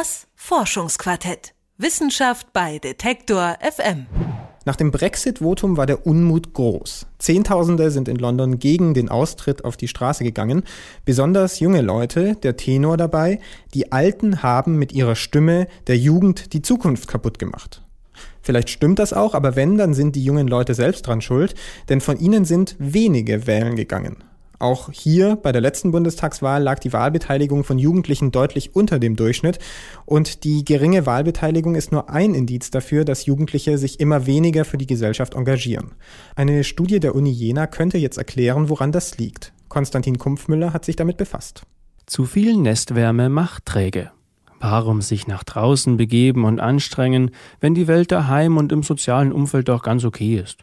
Das Forschungsquartett. Wissenschaft bei Detektor FM. Nach dem Brexit-Votum war der Unmut groß. Zehntausende sind in London gegen den Austritt auf die Straße gegangen. Besonders junge Leute, der Tenor dabei, die Alten haben mit ihrer Stimme der Jugend die Zukunft kaputt gemacht. Vielleicht stimmt das auch, aber wenn, dann sind die jungen Leute selbst dran schuld, denn von ihnen sind wenige wählen gegangen. Auch hier bei der letzten Bundestagswahl lag die Wahlbeteiligung von Jugendlichen deutlich unter dem Durchschnitt und die geringe Wahlbeteiligung ist nur ein Indiz dafür, dass Jugendliche sich immer weniger für die Gesellschaft engagieren. Eine Studie der Uni Jena könnte jetzt erklären, woran das liegt. Konstantin Kumpfmüller hat sich damit befasst. Zu viel Nestwärme macht träge. Warum sich nach draußen begeben und anstrengen, wenn die Welt daheim und im sozialen Umfeld doch ganz okay ist?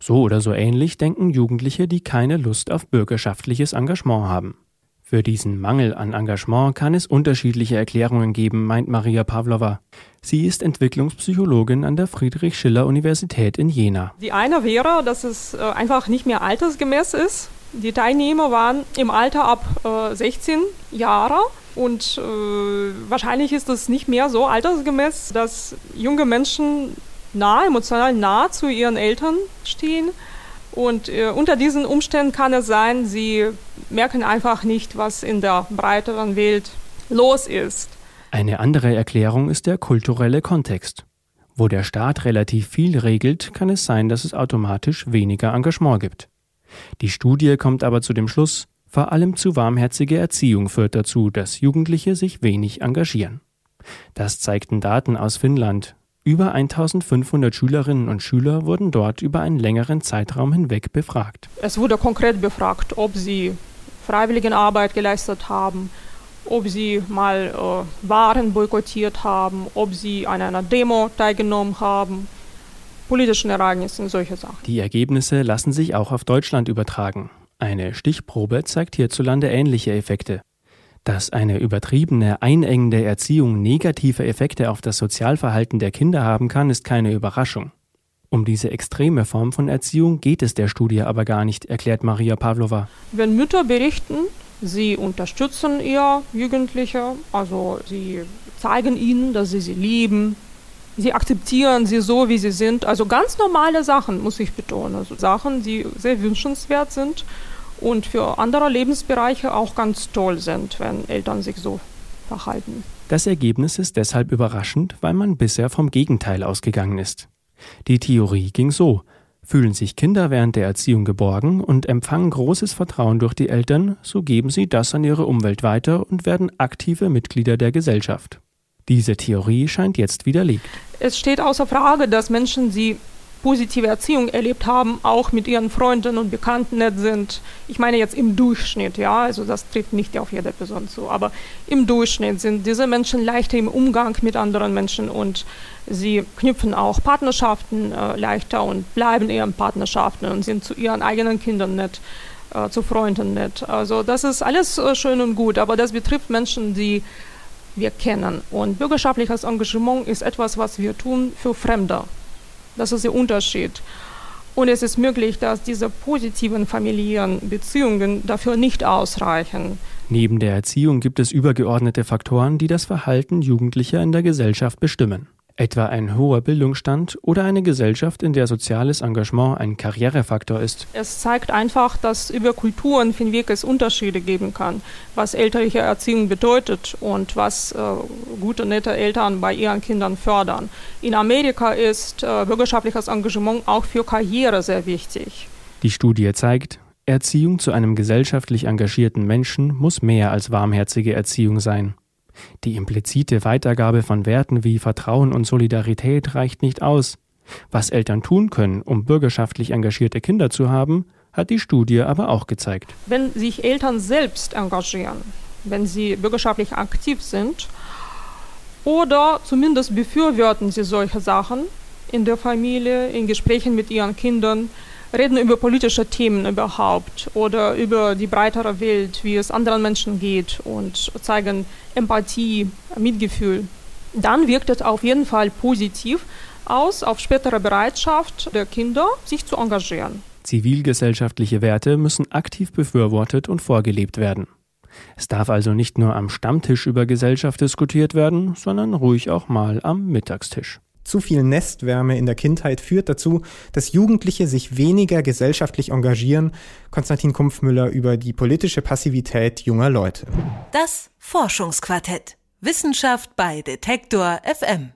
So oder so ähnlich denken Jugendliche, die keine Lust auf bürgerschaftliches Engagement haben. Für diesen Mangel an Engagement kann es unterschiedliche Erklärungen geben, meint Maria Pavlova. Sie ist Entwicklungspsychologin an der Friedrich-Schiller-Universität in Jena. Die eine wäre, dass es einfach nicht mehr altersgemäß ist. Die Teilnehmer waren im Alter ab 16 Jahre und wahrscheinlich ist es nicht mehr so altersgemäß, dass junge Menschen emotional nah zu ihren Eltern stehen und unter diesen Umständen kann es sein, sie merken einfach nicht, was in der breiteren Welt los ist. Eine andere Erklärung ist der kulturelle Kontext. Wo der Staat relativ viel regelt, kann es sein, dass es automatisch weniger Engagement gibt. Die Studie kommt aber zu dem Schluss, vor allem zu warmherzige Erziehung führt dazu, dass Jugendliche sich wenig engagieren. Das zeigten Daten aus Finnland. Über 1500 Schülerinnen und Schüler wurden dort über einen längeren Zeitraum hinweg befragt. Es wurde konkret befragt, ob sie Freiwilligenarbeit geleistet haben, ob sie mal Waren boykottiert haben, ob sie an einer Demo teilgenommen haben, politischen Ereignissen, solche Sachen. Die Ergebnisse lassen sich auch auf Deutschland übertragen. Eine Stichprobe zeigt hierzulande ähnliche Effekte. Dass eine übertriebene, einengende Erziehung negative Effekte auf das Sozialverhalten der Kinder haben kann, ist keine Überraschung. Um diese extreme Form von Erziehung geht es der Studie aber gar nicht, erklärt Maria Pavlova. Wenn Mütter berichten, sie unterstützen ihr Jugendliche, also sie zeigen ihnen, dass sie lieben, sie akzeptieren sie so, wie sie sind. Also ganz normale Sachen, muss ich betonen, also Sachen, die sehr wünschenswert sind. Und für andere Lebensbereiche auch ganz toll sind, wenn Eltern sich so verhalten. Das Ergebnis ist deshalb überraschend, weil man bisher vom Gegenteil ausgegangen ist. Die Theorie ging so: Fühlen sich Kinder während der Erziehung geborgen und empfangen großes Vertrauen durch die Eltern, so geben sie das an ihre Umwelt weiter und werden aktive Mitglieder der Gesellschaft. Diese Theorie scheint jetzt widerlegt. Es steht außer Frage, dass Menschen, die positive Erziehung erlebt haben, auch mit ihren Freunden und Bekannten nett sind. Ich meine jetzt im Durchschnitt, ja, also das trifft nicht auf jede Person zu, aber im Durchschnitt sind diese Menschen leichter im Umgang mit anderen Menschen und sie knüpfen auch Partnerschaften leichter und bleiben ihren Partnerschaften und sind zu ihren eigenen Kindern nett, zu Freunden nett. Also das ist alles schön und gut, aber das betrifft Menschen, die wir kennen. Und bürgerschaftliches Engagement ist etwas, was wir tun für Fremde. Das ist der Unterschied. Und es ist möglich, dass diese positiven familiären Beziehungen dafür nicht ausreichen. Neben der Erziehung gibt es übergeordnete Faktoren, die das Verhalten Jugendlicher in der Gesellschaft bestimmen. Etwa ein hoher Bildungsstand oder eine Gesellschaft, in der soziales Engagement ein Karrierefaktor ist. Es zeigt einfach, dass über Kulturen hinweg es Unterschiede geben kann, was elterliche Erziehung bedeutet und was gute, nette Eltern bei ihren Kindern fördern. In Amerika ist bürgerschaftliches Engagement auch für Karriere sehr wichtig. Die Studie zeigt, Erziehung zu einem gesellschaftlich engagierten Menschen muss mehr als warmherzige Erziehung sein. Die implizite Weitergabe von Werten wie Vertrauen und Solidarität reicht nicht aus. Was Eltern tun können, um bürgerschaftlich engagierte Kinder zu haben, hat die Studie aber auch gezeigt. Wenn sich Eltern selbst engagieren, wenn sie bürgerschaftlich aktiv sind oder zumindest befürworten sie solche Sachen in der Familie, in Gesprächen mit ihren Kindern, reden über politische Themen überhaupt oder über die breitere Welt, wie es anderen Menschen geht und zeigen Empathie, Mitgefühl. Dann wirkt es auf jeden Fall positiv aus auf spätere Bereitschaft der Kinder, sich zu engagieren. Zivilgesellschaftliche Werte müssen aktiv befürwortet und vorgelebt werden. Es darf also nicht nur am Stammtisch über Gesellschaft diskutiert werden, sondern ruhig auch mal am Mittagstisch. Zu viel Nestwärme in der Kindheit führt dazu, dass Jugendliche sich weniger gesellschaftlich engagieren. Konstantin Kumpfmüller über die politische Passivität junger Leute. Das Forschungsquartett. Wissenschaft bei Detektor FM.